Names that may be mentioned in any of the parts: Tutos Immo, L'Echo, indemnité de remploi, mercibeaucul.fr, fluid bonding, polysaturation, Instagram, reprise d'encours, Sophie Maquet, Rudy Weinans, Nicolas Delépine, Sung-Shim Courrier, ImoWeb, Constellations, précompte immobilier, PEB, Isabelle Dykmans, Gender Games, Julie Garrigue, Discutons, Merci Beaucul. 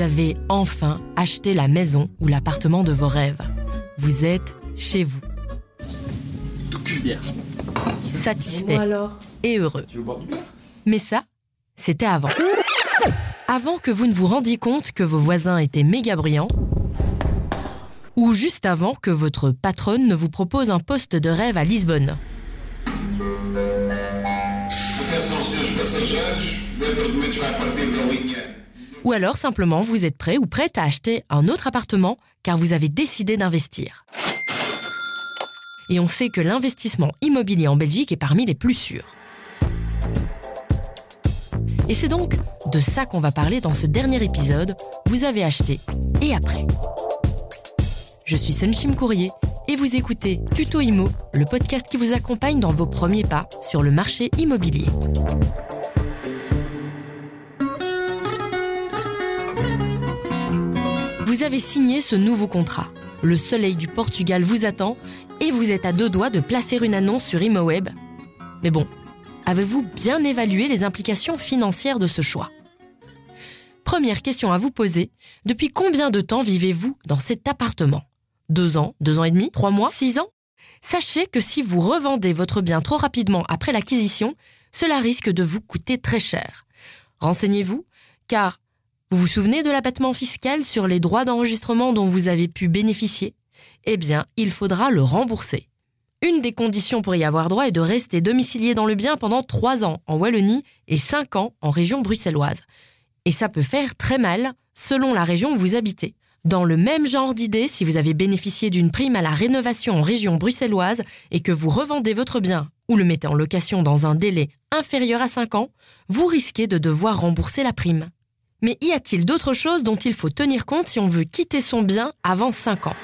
vous avez enfin acheté la maison ou l'appartement de vos rêves. Vous êtes chez vous. Satisfait et heureux. Mais ça, c'était avant. Avant que vous ne vous rendiez compte que vos voisins étaient méga brillants, ou juste avant que votre patronne ne vous propose un poste de rêve à Lisbonne. Ou alors simplement vous êtes prêt ou prête à acheter un autre appartement car vous avez décidé d'investir. Et on sait que l'investissement immobilier en Belgique est parmi les plus sûrs. Et c'est donc de ça qu'on va parler dans ce dernier épisode, Vous avez acheté et après. Je suis Sung-Shim Courrier et vous écoutez Tutos Immo, le podcast qui vous accompagne dans vos premiers pas sur le marché immobilier. Vous avez signé ce nouveau contrat. Le soleil du Portugal vous attend et vous êtes à deux doigts de placer une annonce sur ImoWeb. Mais bon, avez-vous bien évalué les implications financières de ce choix ? Première question à vous poser, depuis combien de temps vivez-vous dans cet appartement ? 2 ans, 2 ans et demi, 3 mois, 6 ans ? Sachez que si vous revendez votre bien trop rapidement après l'acquisition, cela risque de vous coûter très cher. Renseignez-vous, car vous vous souvenez de l'abattement fiscal sur les droits d'enregistrement dont vous avez pu bénéficier ? Eh bien, il faudra le rembourser. Une des conditions pour y avoir droit est de rester domicilié dans le bien pendant 3 ans en Wallonie et 5 ans en région bruxelloise. Et ça peut faire très mal selon la région où vous habitez. Dans le même genre d'idée, si vous avez bénéficié d'une prime à la rénovation en région bruxelloise et que vous revendez votre bien ou le mettez en location dans un délai inférieur à 5 ans, vous risquez de devoir rembourser la prime. Mais y a-t-il d'autres choses dont il faut tenir compte si on veut quitter son bien avant 5 ans ?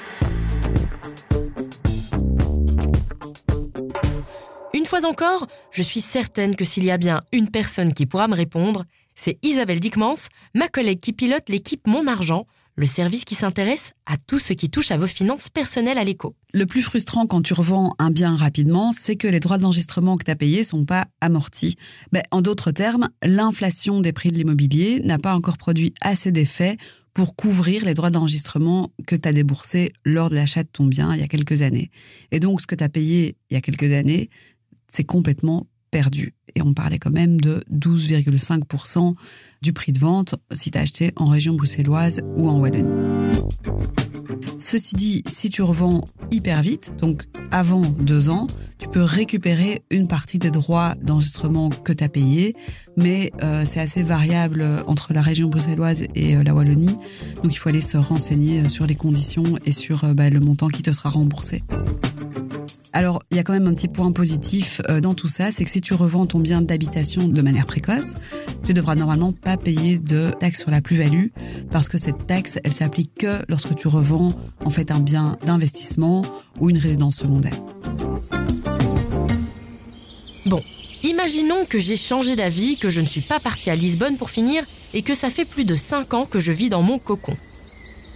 Une fois encore, je suis certaine que s'il y a bien une personne qui pourra me répondre, c'est Isabelle Dykmans, ma collègue qui pilote l'équipe Mon Argent, le service qui s'intéresse à tout ce qui touche à vos finances personnelles à l'Echo. Le plus frustrant quand tu revends un bien rapidement, c'est que les droits d'enregistrement que tu as payés ne sont pas amortis. En d'autres termes, l'inflation des prix de l'immobilier n'a pas encore produit assez d'effets pour couvrir les droits d'enregistrement que tu as déboursés lors de l'achat de ton bien il y a quelques années. Et donc, ce que tu as payé il y a quelques années, c'est complètement perdu. Et on parlait quand même de 12,5% du prix de vente si tu as acheté en région bruxelloise ou en Wallonie. Ceci dit, si tu revends hyper vite, donc avant 2 ans, tu peux récupérer une partie des droits d'enregistrement que tu as payés, mais c'est assez variable entre la région bruxelloise et la Wallonie. Donc il faut aller se renseigner sur les conditions et sur le montant qui te sera remboursé. Alors, il y a quand même un petit point positif dans tout ça, c'est que si tu revends ton bien d'habitation de manière précoce, tu devras normalement pas payer de taxe sur la plus-value parce que cette taxe, elle s'applique que lorsque tu revends en fait un bien d'investissement ou une résidence secondaire. Bon, imaginons que j'ai changé d'avis, que je ne suis pas partie à Lisbonne pour finir et que ça fait plus de 5 ans que je vis dans mon cocon.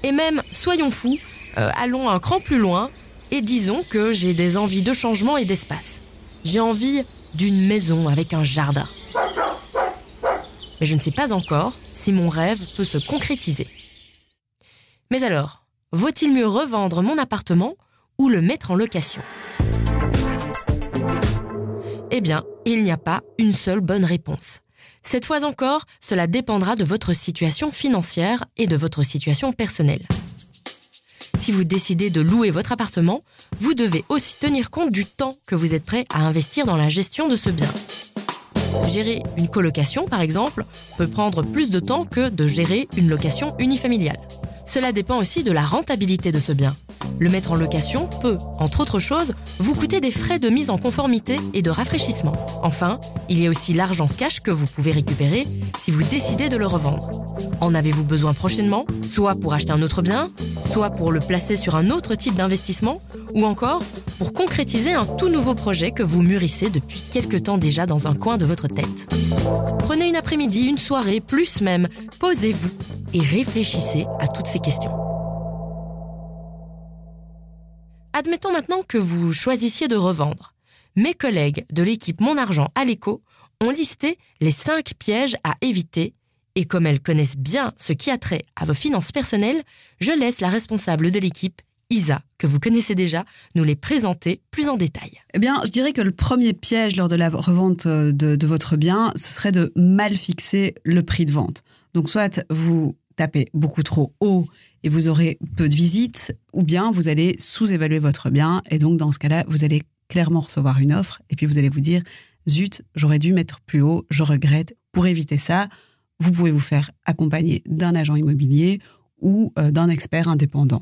Et même, soyons fous, allons un cran plus loin. Et disons que j'ai des envies de changement et d'espace. J'ai envie d'une maison avec un jardin. Mais je ne sais pas encore si mon rêve peut se concrétiser. Mais alors, vaut-il mieux revendre mon appartement ou le mettre en location ? Eh bien, il n'y a pas une seule bonne réponse. Cette fois encore, cela dépendra de votre situation financière et de votre situation personnelle. Si vous décidez de louer votre appartement, vous devez aussi tenir compte du temps que vous êtes prêt à investir dans la gestion de ce bien. Gérer une colocation, par exemple, peut prendre plus de temps que de gérer une location unifamiliale. Cela dépend aussi de la rentabilité de ce bien. Le mettre en location peut, entre autres choses, vous coûter des frais de mise en conformité et de rafraîchissement. Enfin, il y a aussi l'argent cash que vous pouvez récupérer si vous décidez de le revendre. En avez-vous besoin prochainement, soit pour acheter un autre bien, soit pour le placer sur un autre type d'investissement, ou encore pour concrétiser un tout nouveau projet que vous mûrissez depuis quelque temps déjà dans un coin de votre tête. Prenez une après-midi, une soirée, plus même, posez-vous et réfléchissez à toutes ces questions. Admettons maintenant que vous choisissiez de revendre. Mes collègues de l'équipe Mon Argent à l'Echo ont listé les 5 pièges à éviter Et comme elles connaissent bien ce qui a trait à vos finances personnelles, je laisse la responsable de l'équipe, Isa, que vous connaissez déjà, nous les présenter plus en détail. Eh bien, je dirais que le premier piège lors de la revente de votre bien, ce serait de mal fixer le prix de vente. Donc, soit vous tapez beaucoup trop haut et vous aurez peu de visites, ou bien vous allez sous-évaluer votre bien. Et donc, dans ce cas-là, vous allez clairement recevoir une offre et puis vous allez vous dire « Zut, j'aurais dû mettre plus haut, je regrette ». Pour éviter ça, vous pouvez vous faire accompagner d'un agent immobilier ou d'un expert indépendant.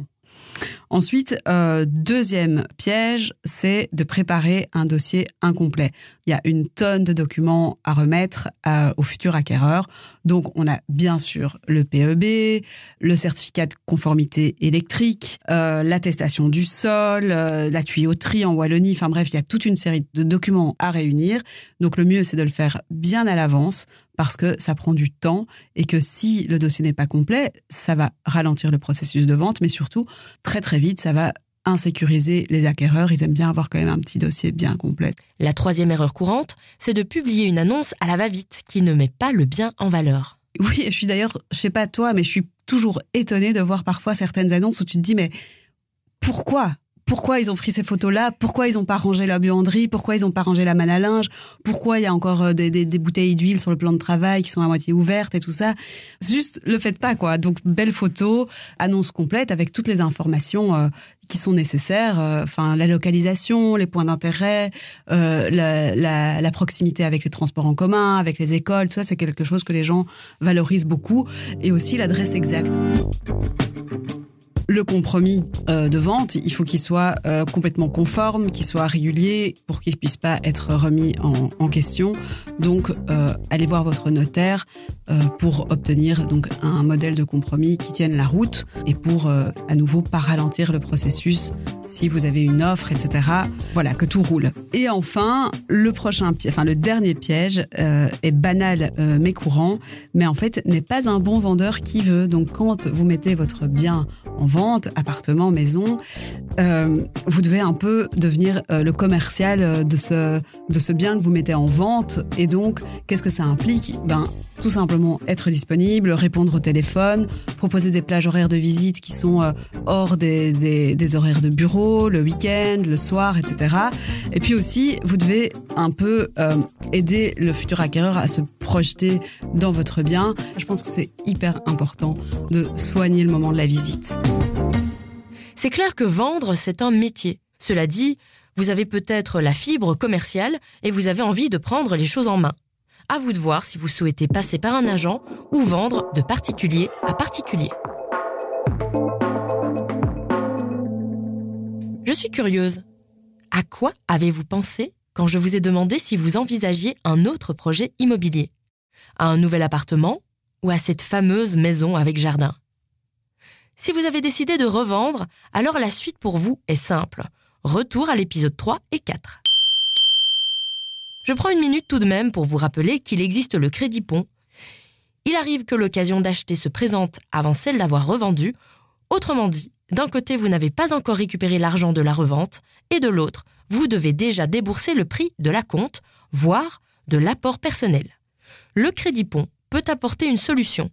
Ensuite, deuxième piège, c'est de préparer un dossier incomplet. Il y a une tonne de documents à remettre au futur acquéreur. Donc, on a bien sûr le PEB, le certificat de conformité électrique, l'attestation du sol, la tuyauterie en Wallonie. Enfin bref, il y a toute une série de documents à réunir. Donc, le mieux, c'est de le faire bien à l'avance parce que ça prend du temps et que si le dossier n'est pas complet, ça va ralentir le processus de vente, mais surtout, très très vite, ça va insécuriser les acquéreurs. Ils aiment bien avoir quand même un petit dossier bien complet. La troisième erreur courante, c'est de publier une annonce à la va-vite qui ne met pas le bien en valeur. Oui, je suis d'ailleurs, je sais pas toi, mais je suis toujours étonnée de voir parfois certaines annonces où tu te dis, mais pourquoi ils ont pris ces photos-là? Pourquoi ils n'ont pas rangé la buanderie? Pourquoi ils n'ont pas rangé la manne à linge? Pourquoi il y a encore des bouteilles d'huile sur le plan de travail qui sont à moitié ouvertes et tout ça? Juste, le faites pas, quoi. Donc, belle photo, annonce complète avec toutes les informations qui sont nécessaires. Enfin, la localisation, les points d'intérêt, la proximité avec les transports en commun, avec les écoles. Tout ça, c'est quelque chose que les gens valorisent beaucoup. Et aussi l'adresse exacte. Le compromis de vente, il faut qu'il soit complètement conforme, qu'il soit régulier pour qu'il ne puisse pas être remis en question. Donc, allez voir votre notaire pour obtenir donc, un modèle de compromis qui tienne la route et pour, à nouveau, pas ralentir le processus si vous avez une offre, etc. Voilà, que tout roule. Et enfin, le dernier piège est banal mais courant, mais en fait, n'est pas un bon vendeur qui veut. Donc, quand vous mettez votre bien en vente, appartement, maison, vous devez un peu devenir le commercial de ce bien que vous mettez en vente. Et donc, qu'est-ce que ça implique? Tout simplement être disponible, répondre au téléphone, proposer des plages horaires de visite qui sont hors des horaires de bureau, le week-end, le soir, etc. Et puis aussi, vous devez un peu aider le futur acquéreur à se projeter dans votre bien. Je pense que c'est hyper important de soigner le moment de la visite. C'est clair que vendre, c'est un métier. Cela dit, vous avez peut-être la fibre commerciale et vous avez envie de prendre les choses en main. À vous de voir si vous souhaitez passer par un agent ou vendre de particulier à particulier. Je suis curieuse. À quoi avez-vous pensé quand je vous ai demandé si vous envisagiez un autre projet immobilier? À un nouvel appartement ou à cette fameuse maison avec jardin? Si vous avez décidé de revendre, alors la suite pour vous est simple. Retour à l'épisode 3 et 4. Je prends une minute tout de même pour vous rappeler qu'il existe le crédit pont. Il arrive que l'occasion d'acheter se présente avant celle d'avoir revendu. Autrement dit, d'un côté, vous n'avez pas encore récupéré l'argent de la revente et de l'autre, vous devez déjà débourser le prix de l'acompte, voire de l'apport personnel. Le crédit pont peut apporter une solution.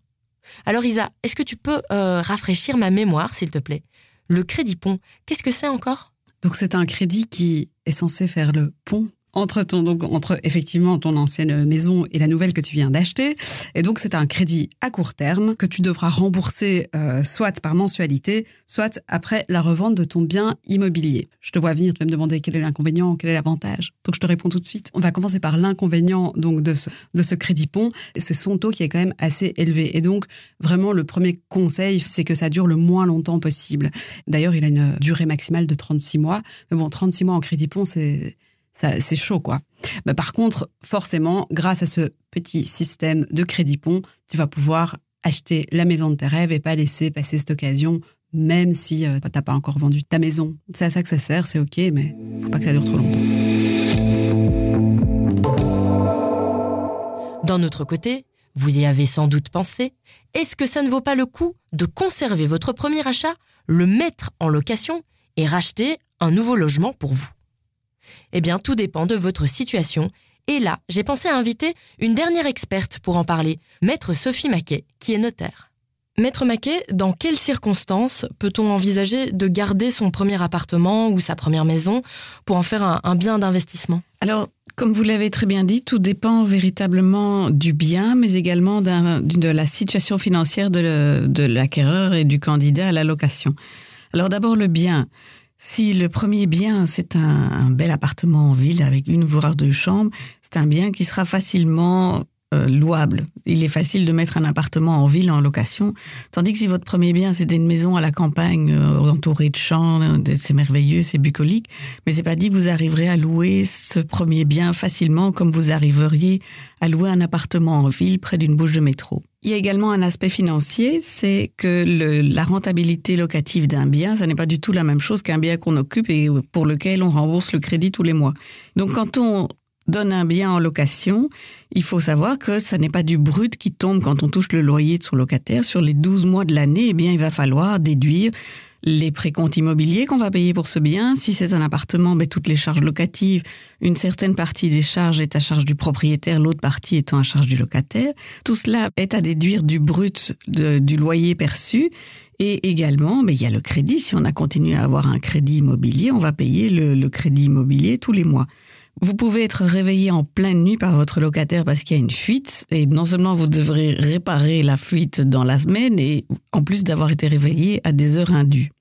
Alors Isa, est-ce que tu peux rafraîchir ma mémoire, s'il te plaît? Le crédit pont, qu'est-ce que c'est encore? Donc c'est un crédit qui est censé faire le pont entre effectivement ton ancienne maison et la nouvelle que tu viens d'acheter. Et donc, c'est un crédit à court terme que tu devras rembourser soit par mensualité, soit après la revente de ton bien immobilier. Je te vois venir, tu vas me demander quel est l'inconvénient, quel est l'avantage. Donc, je te réponds tout de suite. On va commencer par l'inconvénient donc, de ce crédit pont. C'est son taux qui est quand même assez élevé. Et donc, vraiment, le premier conseil, c'est que ça dure le moins longtemps possible. D'ailleurs, il a une durée maximale de 36 mois. Mais bon, 36 mois en crédit pont, c'est chaud, quoi. Mais par contre, forcément, grâce à ce petit système de crédit pont, tu vas pouvoir acheter la maison de tes rêves et pas laisser passer cette occasion, même si tu n'as pas encore vendu ta maison. C'est à ça que ça sert, c'est OK, mais il ne faut pas que ça dure trop longtemps. D'un autre côté, vous y avez sans doute pensé, est-ce que ça ne vaut pas le coup de conserver votre premier achat, le mettre en location et racheter un nouveau logement pour vous? Eh bien, tout dépend de votre situation Et là, j'ai pensé à inviter une dernière experte pour en parler, maître Sophie Maquet, qui est notaire. Maître Maquet, dans quelles circonstances peut-on envisager de garder son premier appartement ou sa première maison pour en faire un bien d'investissement ? Alors, comme vous l'avez très bien dit, tout dépend véritablement du bien, mais également de la situation financière de l'acquéreur et du candidat à la location. Alors d'abord, le bien. Si le premier bien, c'est un bel appartement en ville avec une voire deux chambres, c'est un bien qui sera facilement... louable. Il est facile de mettre un appartement en ville en location, tandis que si votre premier bien c'était une maison à la campagne entourée de champs, c'est merveilleux, c'est bucolique, mais c'est pas dit que vous arriverez à louer ce premier bien facilement comme vous arriveriez à louer un appartement en ville près d'une bouche de métro. Il y a également un aspect financier, c'est que la rentabilité locative d'un bien, ça n'est pas du tout la même chose qu'un bien qu'on occupe et pour lequel on rembourse le crédit tous les mois. Donc quand on donne un bien en location, il faut savoir que ça n'est pas du brut qui tombe quand on touche le loyer de son locataire. Sur les 12 mois de l'année, eh bien, il va falloir déduire les précomptes immobiliers qu'on va payer pour ce bien. Si c'est un appartement, toutes les charges locatives, une certaine partie des charges est à charge du propriétaire, l'autre partie étant à charge du locataire. Tout cela est à déduire du brut du loyer perçu. Et également, il y a le crédit. Si on a continué à avoir un crédit immobilier, on va payer le crédit immobilier tous les mois. Vous pouvez être réveillé en pleine nuit par votre locataire parce qu'il y a une fuite. Et non seulement vous devrez réparer la fuite dans la semaine, et en plus d'avoir été réveillé à des heures indues.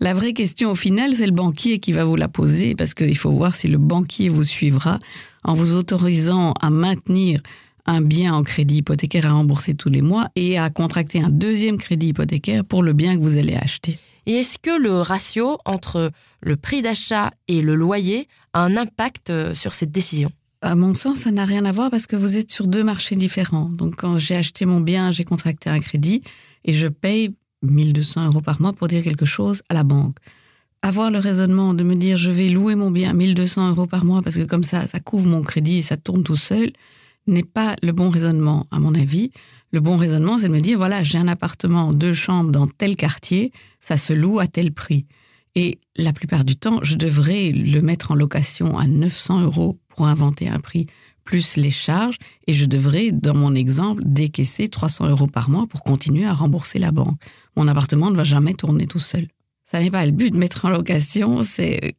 La vraie question au final, c'est le banquier qui va vous la poser, parce qu'il faut voir si le banquier vous suivra en vous autorisant à maintenir un bien en crédit hypothécaire à rembourser tous les mois et à contracter un deuxième crédit hypothécaire pour le bien que vous allez acheter. Et est-ce que le ratio entre le prix d'achat et le loyer a un impact sur cette décision ? À mon sens, ça n'a rien à voir parce que vous êtes sur deux marchés différents. Donc, quand j'ai acheté mon bien, j'ai contracté un crédit et je paye 1 200 € par mois pour dire quelque chose à la banque. Avoir le raisonnement de me dire je vais louer mon bien 1 200 € par mois parce que comme ça, ça couvre mon crédit et ça tourne tout seul, n'est pas le bon raisonnement, à mon avis. Le bon raisonnement, c'est de me dire, voilà, j'ai un appartement, 2 chambres dans tel quartier, ça se loue à tel prix. Et la plupart du temps, je devrais le mettre en location à 900 € pour inventer un prix, plus les charges, et je devrais, dans mon exemple, décaisser 300 € par mois pour continuer à rembourser la banque. Mon appartement ne va jamais tourner tout seul. Ça n'est pas le but de mettre en location, c'est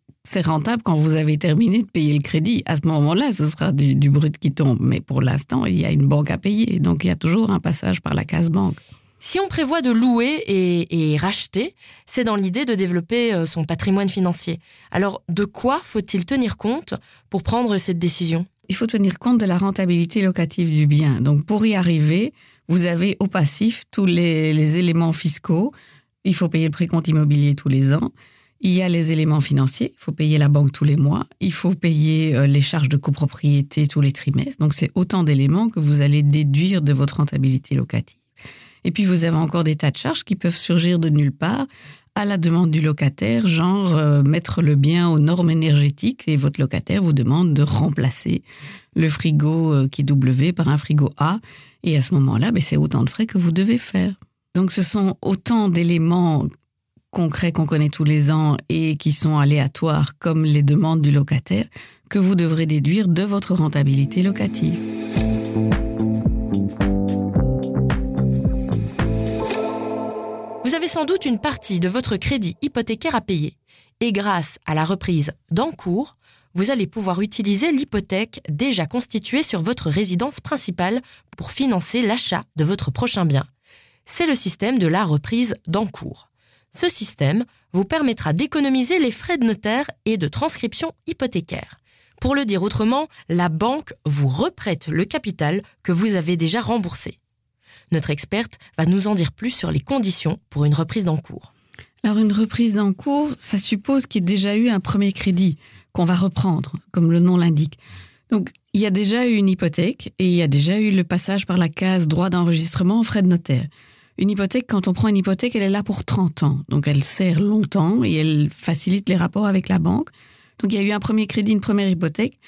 rentable quand vous avez terminé de payer le crédit. À ce moment-là, ce sera du brut qui tombe. Mais pour l'instant, il y a une banque à payer. Donc, il y a toujours un passage par la case banque. Si on prévoit de louer et racheter, c'est dans l'idée de développer son patrimoine financier. Alors, de quoi faut-il tenir compte pour prendre cette décision ? Il faut tenir compte de la rentabilité locative du bien. Donc, pour y arriver, vous avez au passif tous les éléments fiscaux. Il faut payer le précompte immobilier tous les ans. Il y a les éléments financiers, il faut payer la banque tous les mois, il faut payer les charges de copropriété tous les trimestres. Donc, c'est autant d'éléments que vous allez déduire de votre rentabilité locative. Et puis, vous avez encore des tas de charges qui peuvent surgir de nulle part à la demande du locataire, genre mettre le bien aux normes énergétiques et votre locataire vous demande de remplacer le frigo qui est W par un frigo A. Et à ce moment-là, c'est autant de frais que vous devez faire. Donc, ce sont autant d'éléments concrets qu'on connaît tous les ans et qui sont aléatoires comme les demandes du locataire que vous devrez déduire de votre rentabilité locative. Vous avez sans doute une partie de votre crédit hypothécaire à payer et grâce à la reprise d'encours, vous allez pouvoir utiliser l'hypothèque déjà constituée sur votre résidence principale pour financer l'achat de votre prochain bien. C'est le système de la reprise d'encours. Ce système vous permettra d'économiser les frais de notaire et de transcription hypothécaire. Pour le dire autrement, la banque vous reprête le capital que vous avez déjà remboursé. Notre experte va nous en dire plus sur les conditions pour une reprise d'encours. Alors une reprise d'encours, ça suppose qu'il y ait déjà eu un premier crédit qu'on va reprendre, comme le nom l'indique. Donc il y a déjà eu une hypothèque et il y a déjà eu le passage par la case droit d'enregistrement aux frais de notaire. Une hypothèque, quand on prend une hypothèque, elle est là pour 30 ans. Donc, elle sert longtemps et elle facilite les rapports avec la banque. Donc, il y a eu un premier crédit, une première hypothèque.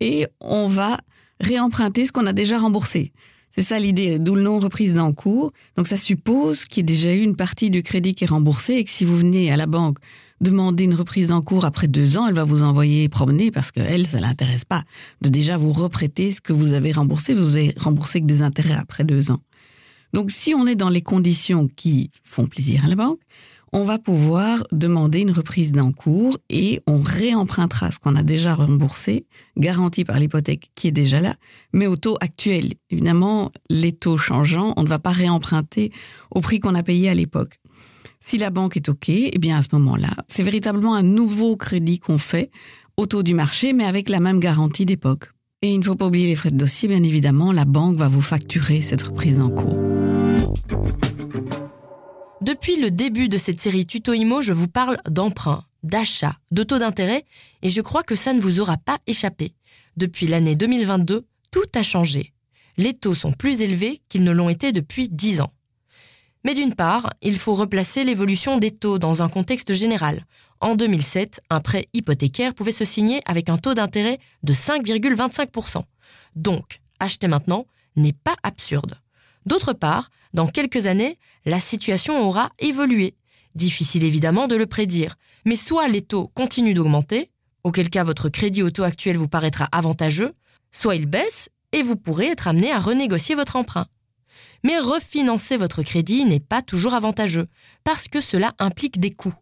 Et on va réemprunter ce qu'on a déjà remboursé. C'est ça l'idée, d'où le nom reprise d'encours. Donc, ça suppose qu'il y ait déjà eu une partie du crédit qui est remboursée et que si vous venez à la banque demandez une reprise d'encours après 2 ans, elle va vous envoyer promener parce qu'elle, ça ne l'intéresse pas de déjà vous reprêter ce que vous avez remboursé. Vous avez remboursé que des intérêts après 2 ans. Donc, si on est dans les conditions qui font plaisir à la banque, on va pouvoir demander une reprise d'encours et on réempruntera ce qu'on a déjà remboursé, garanti par l'hypothèque qui est déjà là, mais au taux actuel. Évidemment, les taux changeant, on ne va pas réemprunter au prix qu'on a payé à l'époque. Si la banque est OK, eh bien à ce moment-là, c'est véritablement un nouveau crédit qu'on fait au taux du marché, mais avec la même garantie d'époque. Et il ne faut pas oublier les frais de dossier, bien évidemment, la banque va vous facturer cette reprise d'encours. Depuis le début de cette série Tuto Immo, je vous parle d'emprunt, d'achat, de taux d'intérêt et je crois que ça ne vous aura pas échappé. Depuis l'année 2022, tout a changé. Les taux sont plus élevés qu'ils ne l'ont été depuis 10 ans. Mais d'une part, il faut replacer l'évolution des taux dans un contexte général. En 2007, un prêt hypothécaire pouvait se signer avec un taux d'intérêt de 5,25%. Donc, acheter maintenant n'est pas absurde. D'autre part, dans quelques années, la situation aura évolué. Difficile évidemment de le prédire, mais soit les taux continuent d'augmenter, auquel cas votre crédit au taux actuel vous paraîtra avantageux, soit il baisse et vous pourrez être amené à renégocier votre emprunt. Mais refinancer votre crédit n'est pas toujours avantageux, parce que cela implique des coûts.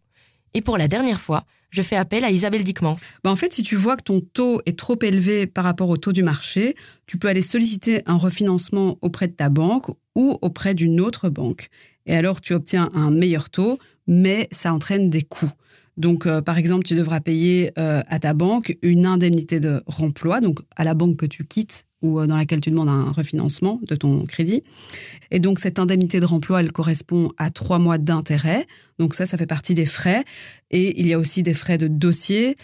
Et pour la dernière fois, je fais appel à Isabelle Dykmans. En fait, si tu vois que ton taux est trop élevé par rapport au taux du marché, tu peux aller solliciter un refinancement auprès de ta banque ou auprès d'une autre banque. Et alors, tu obtiens un meilleur taux, mais ça entraîne des coûts. Donc, par exemple, tu devras payer à ta banque une indemnité de remploi, donc à la banque que tu quittes ou dans laquelle tu demandes un refinancement de ton crédit. Et donc, cette indemnité de remploi, elle correspond à 3 mois d'intérêt. Donc ça fait partie des frais. Et il y a aussi des frais de dossier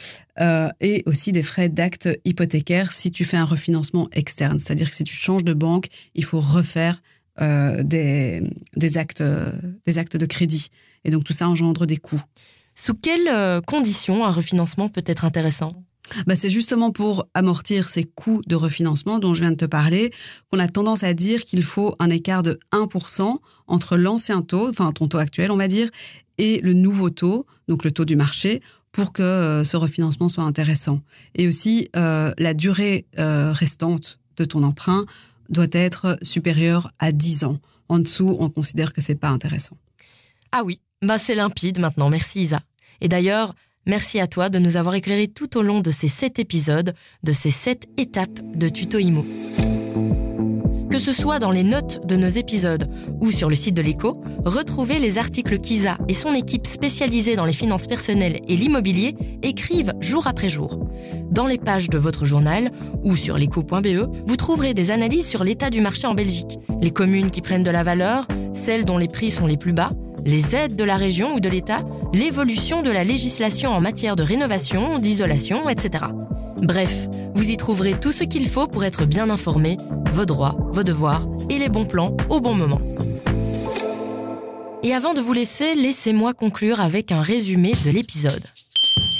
et aussi des frais d'acte hypothécaire si tu fais un refinancement externe. C'est-à-dire que si tu changes de banque, il faut refaire des actes de crédit. Et donc, tout ça engendre des coûts. Sous quelles conditions un refinancement peut être intéressant ? C'est justement pour amortir ces coûts de refinancement dont je viens de te parler qu'on a tendance à dire qu'il faut un écart de 1% entre l'ancien taux, enfin ton taux actuel on va dire, et le nouveau taux, donc le taux du marché, pour que ce refinancement soit intéressant. Et aussi, la durée restante de ton emprunt doit être supérieure à 10 ans. En dessous, on considère que ce n'est pas intéressant. Ah oui, c'est limpide maintenant. Merci Isa. Et d'ailleurs, merci à toi de nous avoir éclairés tout au long de ces 7 épisodes, de ces 7 étapes de Tuto Immo. Que ce soit dans les notes de nos épisodes ou sur le site de l'Echo, retrouvez les articles qu'Isa et son équipe spécialisée dans les finances personnelles et l'immobilier écrivent jour après jour. Dans les pages de votre journal ou sur l'echo.be, vous trouverez des analyses sur l'état du marché en Belgique, les communes qui prennent de la valeur, celles dont les prix sont les plus bas, les aides de la région ou de l'État, l'évolution de la législation en matière de rénovation, d'isolation, etc. Bref, vous y trouverez tout ce qu'il faut pour être bien informé, vos droits, vos devoirs et les bons plans au bon moment. Et avant de vous laisser, laissez-moi conclure avec un résumé de l'épisode.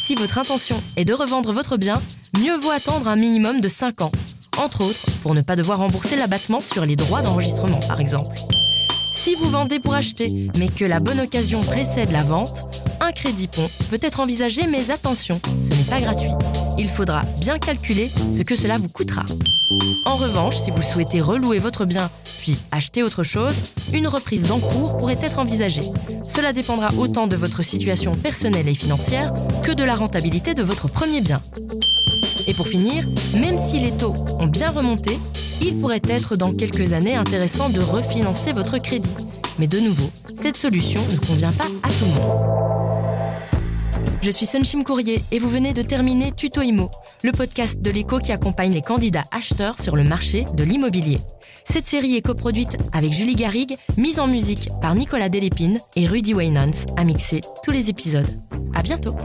Si votre intention est de revendre votre bien, mieux vaut attendre un minimum de 5 ans, entre autres pour ne pas devoir rembourser l'abattement sur les droits d'enregistrement, par exemple. Si vous vendez pour acheter, mais que la bonne occasion précède la vente, un crédit pont peut être envisagé, mais attention, ce n'est pas gratuit. Il faudra bien calculer ce que cela vous coûtera. En revanche, si vous souhaitez relouer votre bien, puis acheter autre chose, une reprise d'encours pourrait être envisagée. Cela dépendra autant de votre situation personnelle et financière que de la rentabilité de votre premier bien. Et pour finir, même si les taux ont bien remonté, il pourrait être dans quelques années intéressant de refinancer votre crédit. Mais de nouveau, cette solution ne convient pas à tout le monde. Je suis Sung-Shim Courrier et vous venez de terminer Tuto Immo, le podcast de l'Echo qui accompagne les candidats acheteurs sur le marché de l'immobilier. Cette série est coproduite avec Julie Garrigue, mise en musique par Nicolas Delépine et Rudy Weinans a mixé tous les épisodes. À bientôt.